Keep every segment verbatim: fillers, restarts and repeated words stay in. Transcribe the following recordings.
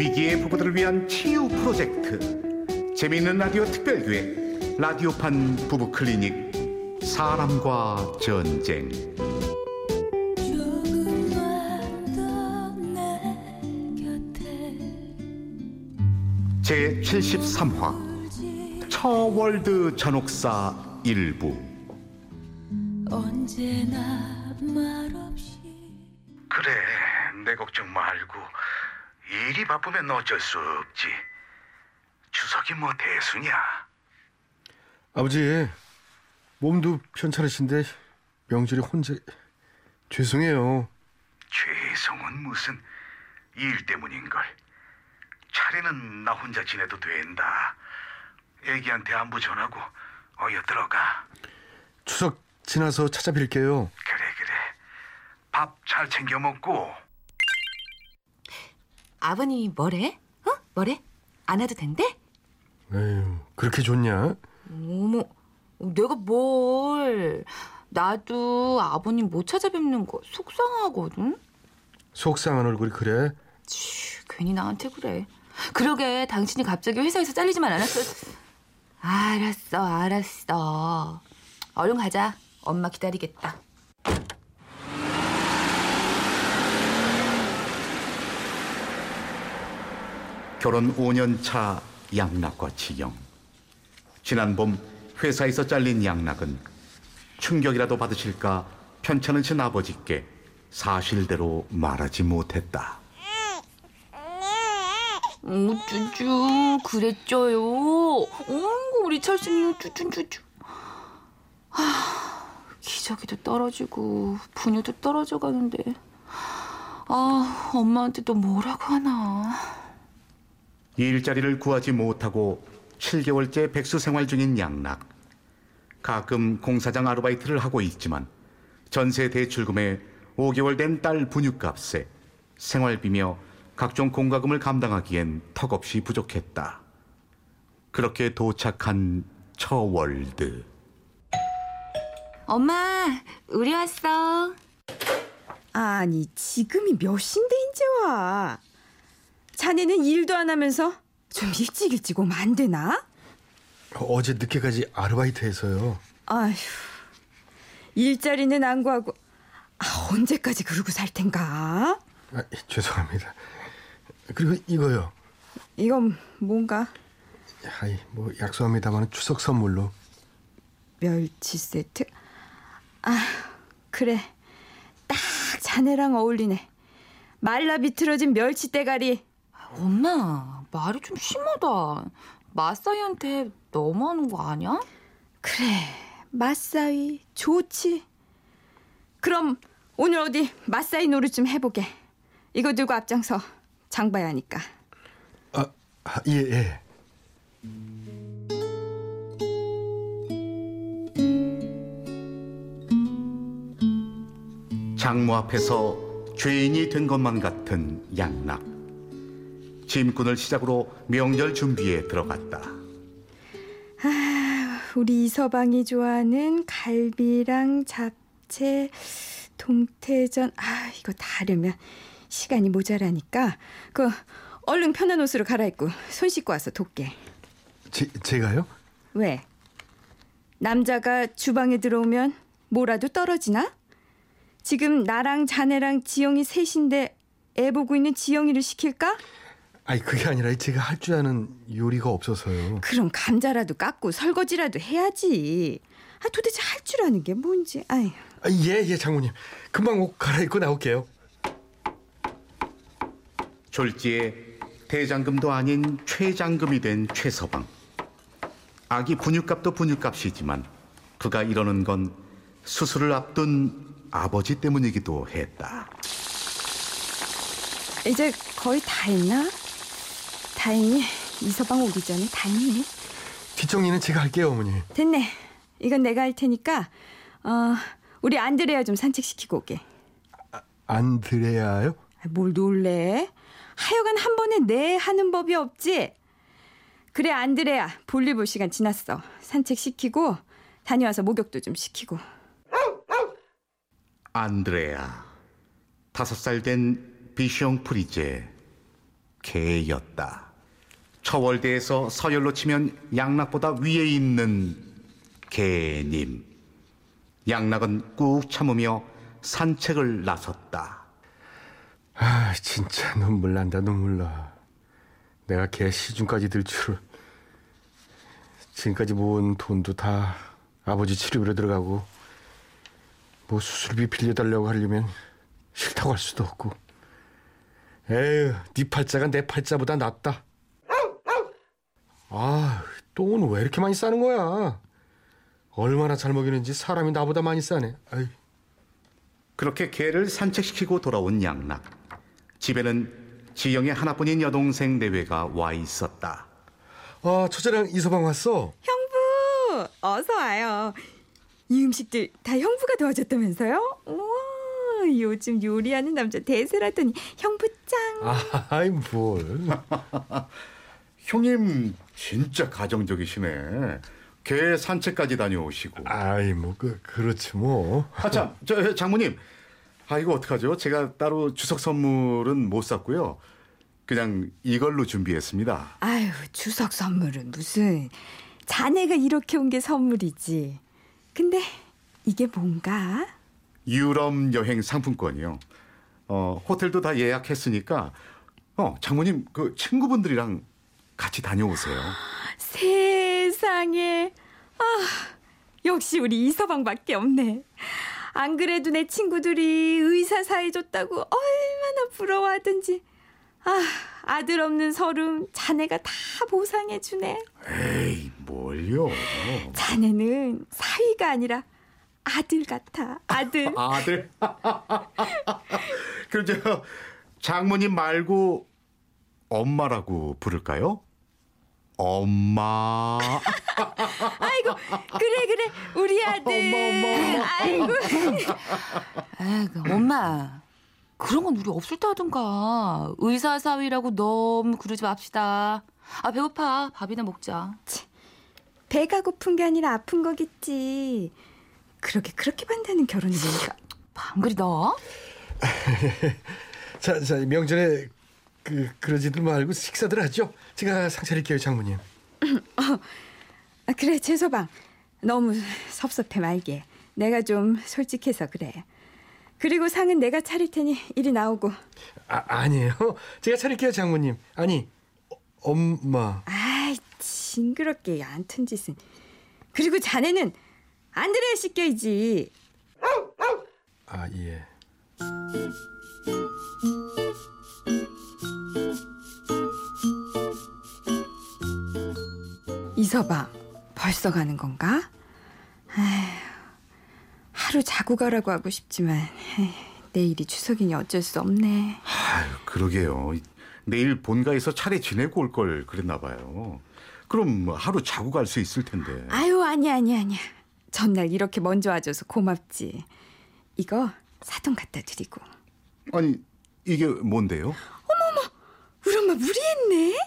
위기의 부부들을 위한 치유 프로젝트, 재미있는 라디오 특별기획 라디오판 부부 클리닉 사람과 전쟁. 제칠십삼 화 처월드 전옥사 일부. 언제나 말없이. 그래, 내 걱정 말고. 일이 바쁘면 어쩔 수 없지. 주석이 뭐 대수냐. 아버지, 몸도 편찮으신데 명절에 혼자... 죄송해요. 죄송은 무슨, 일 때문인걸. 차례는 나 혼자 지내도 된다. 애기한테 안부 전하고 어여 들어가. 추석 지나서 찾아뵐게요. 그래 그래. 밥 잘 챙겨 먹고. 아버님이 뭐래? 어? 뭐래? 안 와도 된대? 에휴, 그렇게 좋냐? 어머, 내가 뭘. 나도 아버님 못 찾아뵙는 거 속상하거든. 속상한 얼굴이 그래? 치, 괜히 나한테 그래. 그러게, 당신이 갑자기 회사에서 잘리지만 않았어. 알았어, 알았어. 얼른 가자. 엄마 기다리겠다. 결혼 오 년 차 양락과 지영. 지난 봄 회사에서 잘린 양락은 충격이라도 받으실까 편찮으신 아버지께 사실대로 말하지 못했다. 우쭈쭈, 그랬죠요. 어이구, 우리 철순이 우쭈쭈쭈쭈. 아, 기저귀도 떨어지고 분유도 떨어져 가는데. 아, 엄마한테 또 뭐라고 하나. 일자리를 구하지 못하고 칠 개월째 백수 생활 중인 양락. 가끔 공사장 아르바이트를 하고 있지만 전세 대출금에 오 개월 된 딸 분유값에 생활비며 각종 공과금을 감당하기엔 턱없이 부족했다. 그렇게 도착한 처월드. 엄마, 우리 왔어. 아니, 지금이 몇 시인데 이제 와. 자네는 일도 안 하면서 좀 일찍 일찍 오면 안 되나? 어제 늦게까지 아르바이트해서요. 아휴, 일자리는 안 구하고 아, 언제까지 그러고 살 텐가? 아, 죄송합니다. 그리고 이거요. 이건 뭔가? 아이, 뭐 약속합니다만 추석 선물로. 멸치 세트? 아, 그래. 딱 자네랑 어울리네. 말라 비틀어진 멸치 대가리. 엄마, 말이 좀 심하다. 마사이한테 너무하는 거 아니야? 그래, 마사이 좋지. 그럼 오늘 어디 마사이 노릇 좀 해보게. 이거 들고 앞장서. 장 봐야 하니까. 아, 아, 예, 예. 장모 앞에서 죄인이 된 것만 같은 양락. 짐꾼을 시작으로 명절 준비에 들어갔다. 아, 우리 이서방이 좋아하는 갈비랑 잡채, 동태전. 아, 이거 다르면 시간이 모자라니까 그 얼른 편한 옷으로 갈아입고 손 씻고 와서 돕게. 제, 제가요? 왜? 남자가 주방에 들어오면 뭐라도 떨어지나? 지금 나랑 자네랑 지영이 셋인데 애 보고 있는 지영이를 시킬까? 아니, 그게 아니라 제가 할 줄 아는 요리가 없어서요. 그럼 감자라도 깎고 설거지라도 해야지. 아, 도대체 할 줄 아는 게 뭔지. 아유. 아, 예, 예, 장모님. 금방 옷 갈아입고 나올게요. 졸지에 대장금도 아닌 최장금이 된 최서방. 아기 분유값도 분유값이지만 그가 이러는 건 수술을 앞둔 아버지 때문이기도 했다. 이제 거의 다 했나? 다행히 이서방 오기 전에 다행이네. 뒷정리는 제가 할게요, 어머니. 됐네. 이건 내가 할 테니까 어, 우리 안드레아 좀 산책시키고 오게. 아, 안드레아요? 뭘 놀래? 하여간 한 번에 네 하는 법이 없지. 그래, 안드레아, 볼일 볼 시간 지났어. 산책시키고 다녀와서 목욕도 좀 시키고. 안드레아, 다섯 살 된 비숑 프리제. 개였다. 처월대에서 서열로 치면 양락보다 위에 있는 개님. 양락은 꾹 참으며 산책을 나섰다. 아, 진짜 눈물 난다, 눈물 나. 내가 개 시중까지 들 줄을. 지금까지 모은 돈도 다 아버지 치료비로 들어가고, 뭐 수술비 빌려달라고 하려면 싫다고 할 수도 없고. 에휴, 네 팔자가 내 팔자보다 낫다. 아, 똥은 왜 이렇게 많이 싸는 거야? 얼마나 잘 먹이는지 사람이 나보다 많이 싸네. 아이. 그렇게 개를 산책시키고 돌아온 양락. 집에는 지영의 하나뿐인 여동생 내외가 와 있었다. 아, 처제랑 이서방 왔어? 형부, 어서 와요. 이 음식들 다 형부가 도와줬다면서요? 우와, 요즘 요리하는 남자 대세라더니 형부 짱. 아이, 뭘. 형님 진짜 가정적이시네. 개 산책까지 다녀오시고. 아이, 뭐 그, 그렇지 뭐. 아, 참, 저 장모님. 아, 이거 어떡하죠? 제가 따로 주석 선물은 못 샀고요. 그냥 이걸로 준비했습니다. 아유, 주석 선물은 무슨. 자네가 이렇게 온 게 선물이지. 근데 이게 뭔가? 유럽 여행 상품권이요. 어, 호텔도 다 예약했으니까 어, 장모님 그 친구분들이랑 같이 다녀오세요. 세상에. 아, 역시 우리 이서방밖에 없네. 안 그래도 내 친구들이 의사 사해줬다고 얼마나 부러워하던지. 아, 아들 없는 서름 자네가 다 보상해주네. 에이, 뭘요. 자네는 사위가 아니라 아들 같아. 아들. 아들. 그럼 저 장모님 말고 엄마라고 부를까요? 엄마. 아이고, 그래 그래, 우리 아들. 엄마, 엄마. 아이고. 아이고, 엄마. 그런 건 우리 없을 때 하던가. 의사 사위라고 너무 그러지 맙시다. 아, 배고파. 밥이나 먹자. 치, 배가 고픈 게 아니라 아픈 거겠지. 그렇게 그렇게 반대하는 결혼이 뭔가. 방글이 너? 자, 자, 명절에 그, 그러지들 말고 식사들 하죠. 제가 상차릴게요, 장모님. 어, 그래, 재서방. 너무 섭섭해 말게. 내가 좀 솔직해서 그래. 그리고 상은 내가 차릴 테니 이리 나오고. 아, 아니에요. 제가 차릴게요, 장모님. 아니, 어, 엄마. 아이, 징그럽게 얕은 짓은. 그리고 자네는 안드레 시켜야지. 아, 예. 이서방, 벌써 가는 건가? 아휴. 하루 자고 가라고 하고 싶지만 내일이 추석이니 어쩔 수 없네. 아유, 그러게요. 내일 본가에서 차례 지내고 올 걸 그랬나 봐요. 그럼 하루 자고 갈 수 있을 텐데. 아유, 아니야 아니야 아니야. 전날 이렇게 먼저 와줘서 고맙지. 이거 사돈 갖다 드리고. 아니, 이게 뭔데요? 어머머, 우리 엄마 무리했네.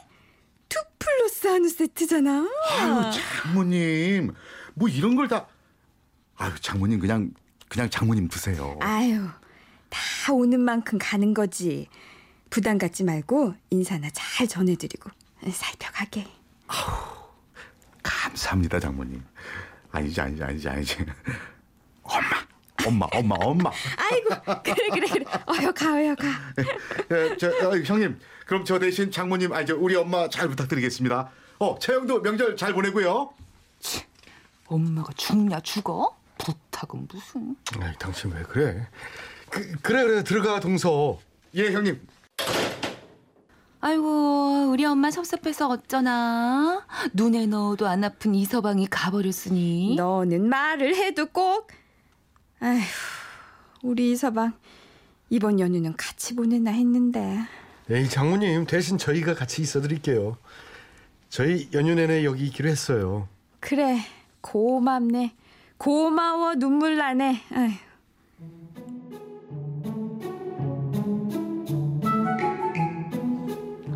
투 플러스 한우 세트잖아. 아유, 장모님. 뭐 이런 걸 다. 아유, 장모님 그냥 그냥 장모님 드세요. 아유, 다 오는 만큼 가는 거지. 부담 갖지 말고 인사나 잘 전해드리고 살펴가게. 아우, 감사합니다, 장모님. 아니지 아니지 아니지 아니지. 엄마 엄마 엄마 엄마. 아이고, 그래 그래 그래. 어여 가요 가. 에, 저, 어, 형님, 그럼 저 대신 장모님, 아니 저 우리 엄마 잘 부탁드리겠습니다. 어, 채영도 명절 잘 보내고요. 치, 엄마가 죽냐 죽어? 부탁은 무슨. 아이, 당신 왜 그래? 그, 그래 그래, 들어가 동서. 예, 형님. 아이고, 우리 엄마 섭섭해서 어쩌나. 눈에 넣어도 안 아픈 이서방이 가버렸으니. 너는 말을 해도 꼭. 아휴, 우리 이서방 이번 연휴는 같이 보내나 했는데. 에이, 장모님, 대신 저희가 같이 있어드릴게요. 저희 연휴 내내 여기 있기로 했어요. 그래, 고맙네. 고마워, 눈물 나네. 아휴.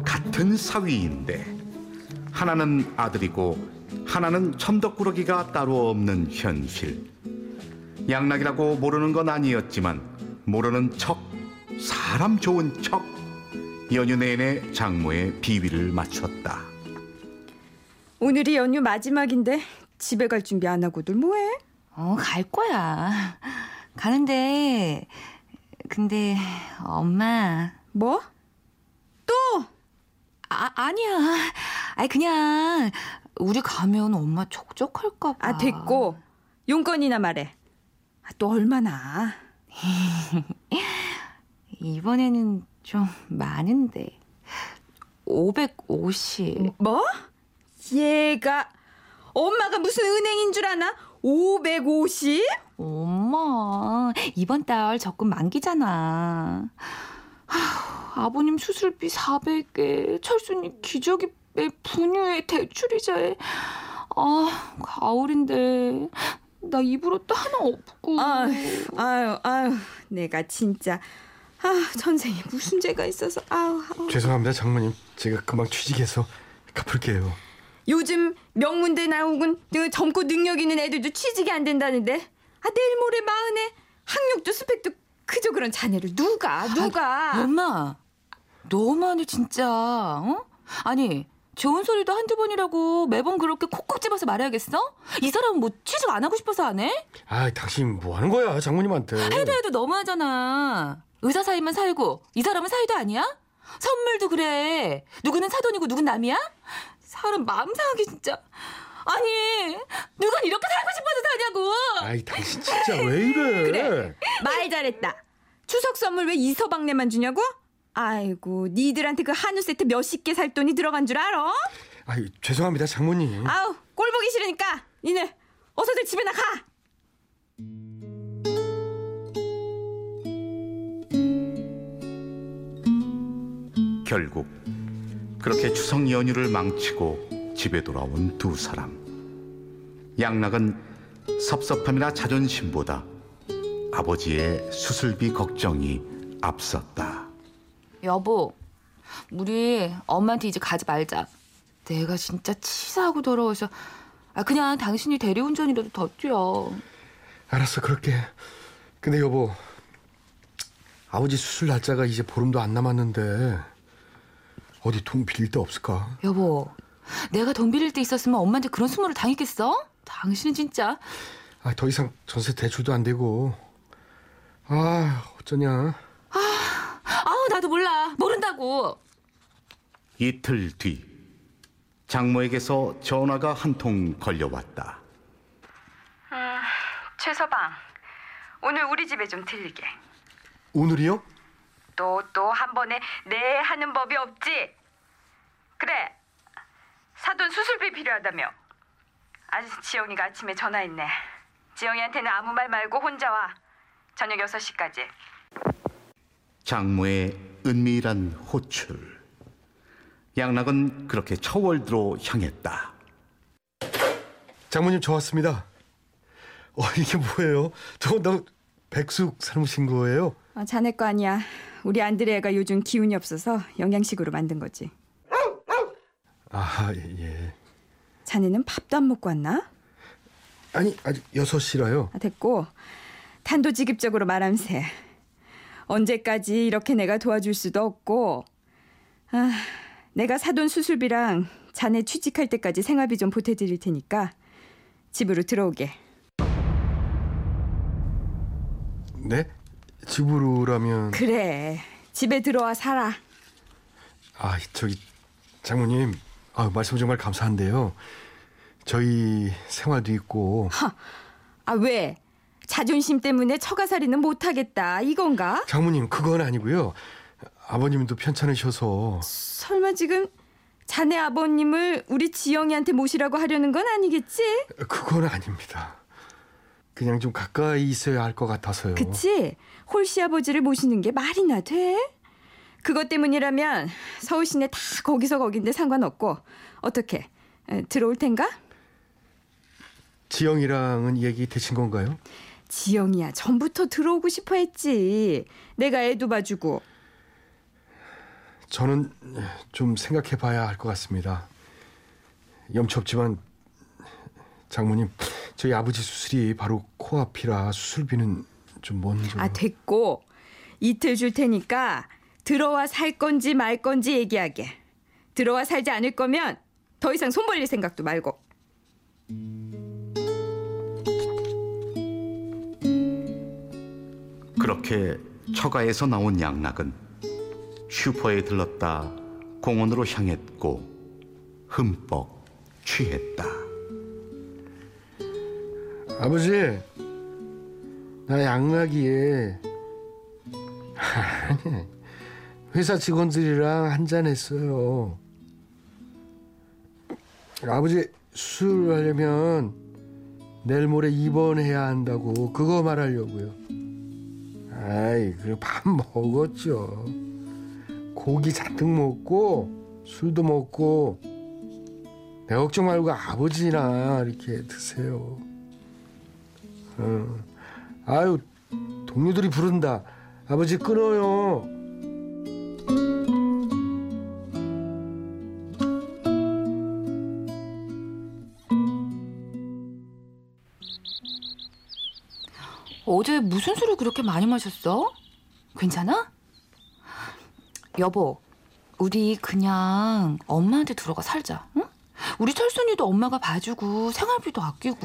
같은 사위인데 하나는 아들이고 하나는 첨덕꾸러기가 따로 없는 현실. 양락이라고 모르는 건 아니었지만 모르는 척, 사람 좋은 척, 연휴 내내 장모의 비위를 맞췄다. 오늘이 연휴 마지막인데 집에 갈 준비 안 하고들 뭐해? 어, 갈 거야. 가는데 근데 엄마. 뭐? 또? 아, 아니야. 아니 그냥 우리 가면 엄마 촉촉할까 봐. 아, 됐고. 용건이나 말해. 아, 또 얼마나? 이번에는 좀 많은데. 오백오십. 뭐? 얘가 엄마가 무슨 은행인 줄 아나? 오백오십? 엄마, 이번 달 적금 만기잖아. 아휴, 아버님 수술비 사백 개, 철순이 기저귀 빼, 분유에, 대출이자에. 아, 가을인데 나 입으로도 하나 없고. 아유, 아유, 아유, 내가 진짜. 아, 전생에 무슨 죄가 있어서. 아유, 아유. 죄송합니다, 장모님. 제가 금방 취직해서 갚을게요. 요즘 명문대 나오군 젊고 능력 있는 애들도 취직이 안 된다는데. 아, 내일 모레 마흔에 학력도 스펙도 그저 그런 자네를 누가 누가. 아니, 엄마 너무하네 진짜. 어? 아니 좋은 소리도 한두 번이라고 매번 그렇게 콕콕 집어서 말해야겠어? 이 사람은 뭐 취직 안 하고 싶어서 안 해? 아, 당신 뭐 하는 거야 장모님한테. 해도 해도 너무하잖아. 의사 사이만 살고 이 사람은 사이도 아니야? 선물도 그래. 누구는 사돈이고 누군 남이야? 사람 마음 상하게 진짜. 아니 누가 이렇게 살고 싶어서 사냐고. 아이, 당신 진짜 왜 이래. 그래, 말 잘했다. 추석 선물 왜 이 서방네만 주냐고? 아이고, 니들한테 그 한우 세트 몇십 개 살 돈이 들어간 줄 알아? 아이, 죄송합니다 장모님. 아우, 꼴 보기 싫으니까 니네 어서들 집에나 가. 결국 그렇게 추석 연휴를 망치고 집에 돌아온 두 사람. 양락은 섭섭함이나 자존심보다 아버지의 수술비 걱정이 앞섰다. 여보, 우리 엄마한테 이제 가지 말자. 내가 진짜 치사하고 더러워서. 아, 그냥 당신이 대리운전이라도 더 뛰어. 알았어, 그럴게. 근데 여보, 아버지 수술 날짜가 이제 보름도 안 남았는데 어디 돈 빌릴 데 없을까? 여보, 내가 돈 빌릴 데 있었으면 엄마한테 그런 수모를 당했겠어? 당신은 진짜. 아, 더 이상 전세 대출도 안 되고. 아, 어쩌냐. 아, 아우, 나도 몰라. 모른다고. 이틀 뒤 장모에게서 전화가 한 통 걸려왔다. 음, 최 서방, 오늘 우리 집에 좀 들리게. 오늘이요? 또 또 한 번에 네 하는 법이 없지. 그래, 사돈 수술비 필요하다며. 아저씨 지영이가 아침에 전화했네. 지영이한테는 아무 말 말고 혼자 와. 저녁 여섯 시까지. 장모의 은밀한 호출. 양락은 그렇게 처월드로 향했다. 장모님, 저 왔습니다. 어, 이게 뭐예요? 저, 나 백숙 삶으신 거예요? 아, 자네 거 아니야. 우리 안드레아가 요즘 기운이 없어서 영양식으로 만든 거지. 아, 예. 자네는 밥도 안 먹고 왔나? 아니, 아직 여섯 시라요. 아, 됐고. 단도직입적으로 말함세. 언제까지 이렇게 내가 도와줄 수도 없고. 아, 내가 사돈 수술비랑 자네 취직할 때까지 생활비 좀 보태드릴 테니까 집으로 들어오게. 네? 집으로라면. 그래, 집에 들어와 살아. 아, 저기 장모님, 아, 말씀 정말 감사한데요. 저희 생활도 있고. 하, 아, 왜? 자존심 때문에 처가살이는 못하겠다 이건가? 장모님, 그건 아니고요. 아버님도 편찮으셔서. 설마 지금 자네 아버님을 우리 지영이한테 모시라고 하려는 건 아니겠지? 그건 아닙니다. 그냥 좀 가까이 있어야 할 것 같아서요. 그치? 홀씨 아버지를 모시는 게 말이나 돼? 그것 때문이라면 서울 시내 다 거기서 거긴데 상관없고. 어떻게? 들어올 텐가? 지영이랑은 얘기 되신 건가요? 지영이야 전부터 들어오고 싶어 했지. 내가 애도 봐주고. 저는 좀 생각해봐야 할 것 같습니다. 염치 없지만 장모님, 저희 아버지 수술이 바로 코앞이라 수술비는 좀 먼저. 아, 됐고. 이틀 줄 테니까 들어와 살 건지 말 건지 얘기하게. 들어와 살지 않을 거면 더 이상 손 벌릴 생각도 말고. 그렇게 처가에서 나온 양락은 슈퍼에 들렀다 공원으로 향했고 흠뻑 취했다. 아버지, 나 양락이에 회사 직원들이랑 한잔했어요. 아버지, 수술 하려면 내일 모레 입원해야 한다고 그거 말하려고요. 아이, 그럼 밥 먹었죠. 고기 잔뜩 먹고 술도 먹고. 내 걱정 말고 아버지나 이렇게 드세요. 어. 아유, 동료들이 부른다. 아버지 끊어요. 어제 무슨 술을 그렇게 많이 마셨어? 괜찮아? 여보, 우리 그냥 엄마한테 들어가 살자, 응? 우리 철순이도 엄마가 봐주고 생활비도 아끼고.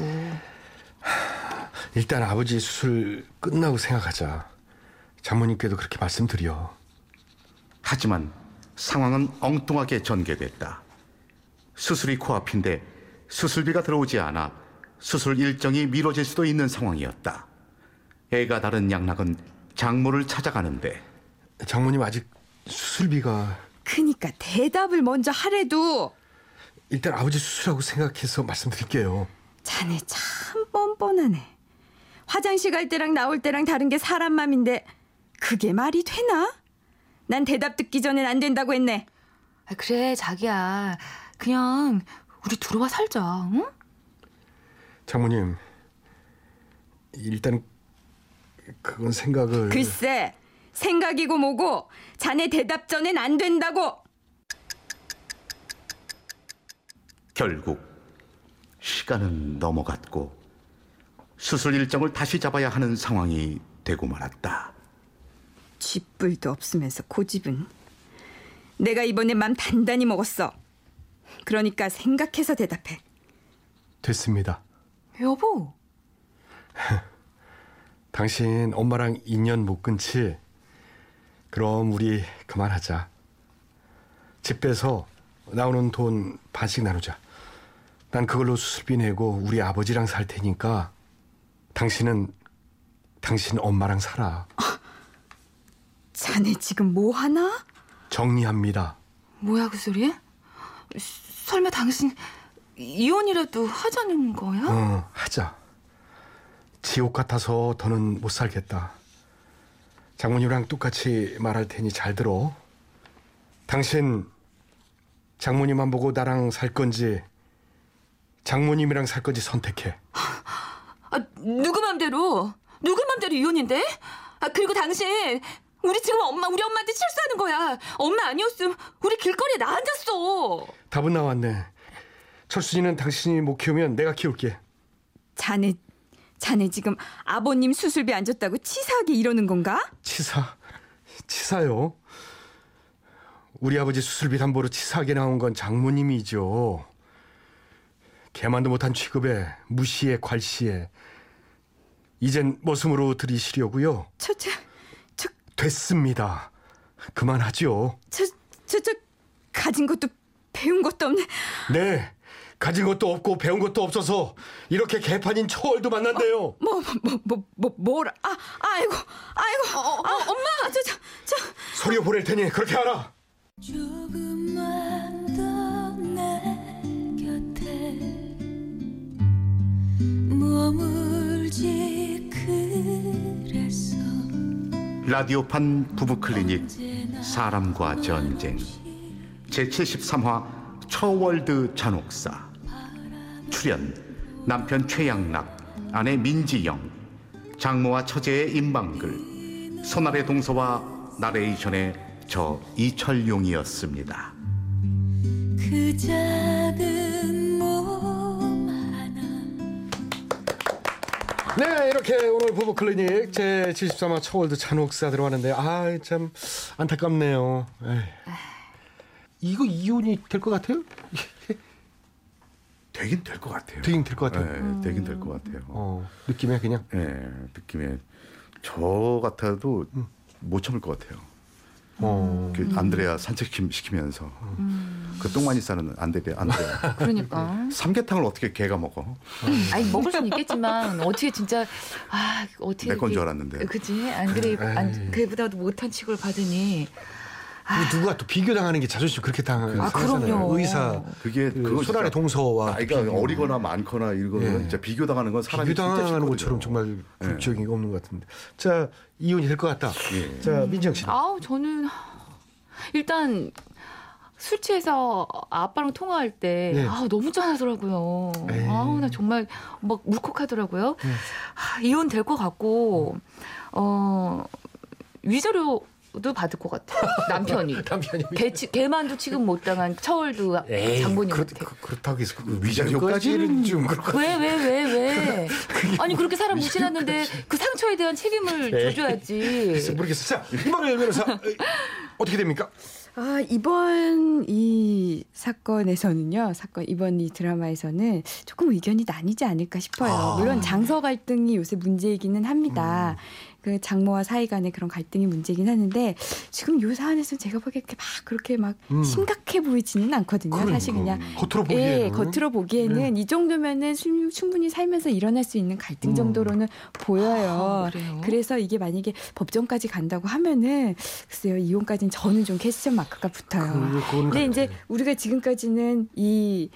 일단 아버지 수술 끝나고 생각하자. 장모님께도 그렇게 말씀드려. 하지만 상황은 엉뚱하게 전개됐다. 수술이 코앞인데 수술비가 들어오지 않아 수술 일정이 미뤄질 수도 있는 상황이었다. 애가 다른 양락은 장모를 찾아가는데. 장모님 아직 수술비가. 그니까 대답을 먼저 하래도. 일단 아버지 수술하고 생각해서 말씀드릴게요. 자네 참 뻔뻔하네. 화장실 갈 때랑 나올 때랑 다른 게 사람 맘인데 그게 말이 되나? 난 대답 듣기 전엔 안 된다고 했네. 그래, 자기야. 그냥 우리 들어와 살자, 응? 장모님, 일단 그건 생각을... 글쎄, 생각이고 뭐고 자네 대답 전엔 안 된다고! 결국 시간은 넘어갔고 수술 일정을 다시 잡아야 하는 상황이 되고 말았다. 쥐뿔도 없으면서 고집은. 내가 이번에 맘 단단히 먹었어. 그러니까 생각해서 대답해. 됐습니다. 여보. 당신 엄마랑 인연 못 끊지? 그럼 우리 그만하자. 집 빼서 나오는 돈 반씩 나누자. 난 그걸로 수술비 내고 우리 아버지랑 살 테니까 당신은 당신 엄마랑 살아. 아, 자네 지금 뭐 하나? 정리합니다. 뭐야 그 소리? 설마 당신 이혼이라도 하자는 거야? 응, 하자. 지옥 같아서 더는 못 살겠다. 장모님이랑 똑같이 말할 테니 잘 들어. 당신 장모님만 보고 나랑 살 건지 장모님이랑 살 건지 선택해. 아, 누구 맘대로? 누구 맘대로 이혼인데? 아, 그리고 당신 우리 지금 엄마, 우리 엄마한테 실수하는 거야. 엄마 아니었음 우리 길거리에 나 앉았어. 답은 나왔네. 철순이는 당신이 못 키우면 내가 키울게. 자네, 자네 지금 아버님 수술비 안 줬다고 치사하게 이러는 건가? 치사? 치사요? 우리 아버지 수술비 담보로 치사하게 나온 건 장모님이죠. 개만도 못한 취급에 무시에 괄시에 이젠 머슴으로 들이시려고요. 저, 저, 저... 됐습니다. 그만하죠. 저, 저, 저... 가진 것도 배운 것도 없네. 네. 가진 것도 없고 배운 것도 없어서 이렇게 개판인 처월도 만난대요. 어, 뭐, 뭐, 뭐, 뭐, 뭐라. 아, 아이고, 아이고. 어, 어, 아, 엄마. 아, 저, 저, 저... 소리 보낼 테니 그렇게 하라. 조금만 더 내 곁에 머물지 그래서. 라디오판 부부클리닉 사람과 전쟁 제칠십삼 화 처월드 잔혹사. 출연 남편 최양락, 아내 민지영, 장모와 처제의 임방글, 손아래 동서와 나레이션의 저 이철용이었습니다. 그 작은 몸 하나 네, 이렇게 오늘 부부 클리닉 제칠십삼 화 처월드 잔혹사 들어왔는데요. 아, 참 안타깝네요. 에이. 이거 이혼이 될 것 같아요? 되긴 될 것 같아요. 되긴 될 것 같아요. 네, 음. 되긴 될 것 같아요. 어, 느낌에 그냥? 네, 느낌에. 저 같아도 음. 못 참을 것 같아요. 어. 그 안드레아 산책시키면서 음. 그 똥 많이 싸는 안드레아. 안드레아. 그러니까. 삼계탕을 어떻게 개가 먹어? 아니, 먹을 수는 있겠지만 어떻게 진짜. 아, 어떻게. 내 건 줄 알았는데. 그치? 안드레아, 안, 그보다도 못한 치고를 받으니. 아. 누가 또 비교당하는 게 자존심 그렇게 당하는 아, 그럼요. 의사 그게 그 소란의 동서와 아이가 어리거나 많거나 이거는 예. 진짜 비교당하는 건 사람이 비교당하는 진짜 것처럼 정말 불치형이 예. 없는 것 같은데. 자, 이혼이 될 것 같다. 예. 자, 민정 씨. 아우, 저는 일단 술 취해서 아빠랑 통화할 때 예. 아우, 너무 짠하더라고요. 에이. 아우, 나 정말 막 울컥하더라고요. 예. 아, 이혼 될 것 같고 어 위자료. 도 받을 것 같아. 남편이. 남편이. 개치, 개만도 지금 못 당한 처월드 장본인한테. 그렇, 그렇다고 해서 위자료까지는 좀 그렇고. 왜, 왜, 왜, 왜. 아니, 그렇게 사람 무시났는데 그 상처에 대한 책임을 져줘야지. 모르겠어. 자, 이번에 변호사 어떻게 됩니까? 아, 이번 이 사건에서는요. 사건 이번 이 드라마에서는 조금 의견이 나뉘지 않을까 싶어요. 아. 물론 장서 갈등이 요새 문제이기는 합니다. 음. 그 장모와 사이 간의 그런 갈등이 문제이긴 하는데 지금 요 사안에서는 제가 보기에 막 그렇게 막 음. 심각해 보이지는 않거든요. 그러니까. 사실 그냥 겉으로 보기에는, 예, 겉으로 보기에는 네. 이 정도면은 충분히 살면서 일어날 수 있는 갈등 정도로는 음. 보여요. 아, 그래서 이게 만약에 법정까지 간다고 하면은 글쎄요. 이혼까지는 저는 좀 퀘스천 마크가 붙어요. 근데 이제 우리가 지금까지는 이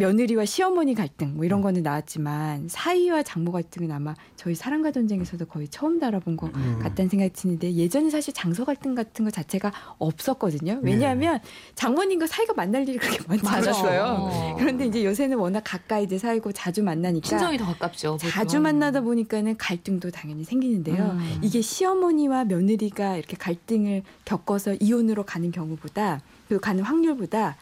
며느리와 시어머니 갈등 뭐 이런 거는 나왔지만 사위와 장모 갈등은 아마 저희 사람과 전쟁에서도 거의 처음 다뤄본 것 음. 같다는 생각이 드는데 예전에 사실 장서 갈등 같은 거 자체가 없었거든요. 왜냐하면 장모님과 사이가 만날 일이 그렇게 많지 않았어요. 그런데 이제 요새는 워낙 가까이 이제 살고 자주 만나니까 친정이 더 가깝죠. 보통. 자주 만나다 보니까는 갈등도 당연히 생기는데요. 음. 이게 시어머니와 며느리가 이렇게 갈등을 겪어서 이혼으로 가는 경우보다 그 가는 확률보다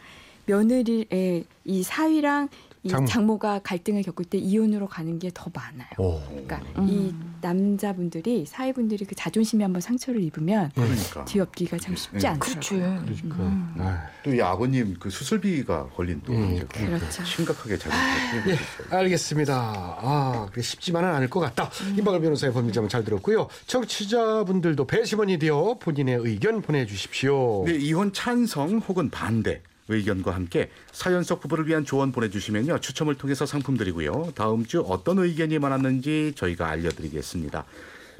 며느리의 이 사위랑 이 장모. 장모가 갈등을 겪을 때 이혼으로 가는 게 더 많아요. 오. 그러니까 음. 이 남자분들이 사위분들이 그 자존심에 한번 상처를 입으면 그러니까. 뒤엎기가 참 쉽지 네. 않더라고요. 그렇죠. 그러니까. 음. 또 이 아버님 그 수술비가 걸린 또 음. 그렇죠. 심각하게 자존심을 네. 알겠습니다. 아, 그래 쉽지만은 않을 것 같다. 음. 임박을 변호사의 법률자문 잘 들었고요. 청취자분들도 배심원이 되어 본인의 의견 보내주십시오. 네, 이혼 찬성 혹은 반대. 의견과 함께 사연 속 부부를 위한 조언 보내주시면요. 추첨을 통해서 상품 드리고요. 다음 주 어떤 의견이 많았는지 저희가 알려드리겠습니다.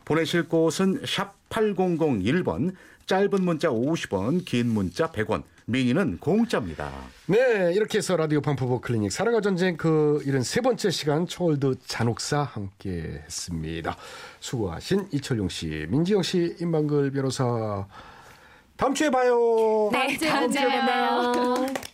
보내실 곳은 샵 팔공공일 번, 짧은 문자 오십 원, 긴 문자 백 원, 미니는 공짜입니다. 네, 이렇게 해서 라디오판 부부 클리닉 사랑과 전쟁 그 칠십삼 번째 시간 처월드 잔혹사 함께했습니다. 수고하신 이철용 씨, 민지영 씨, 임방글 변호사. 다음 주에 봐요. 네, 다음 주에 봐요.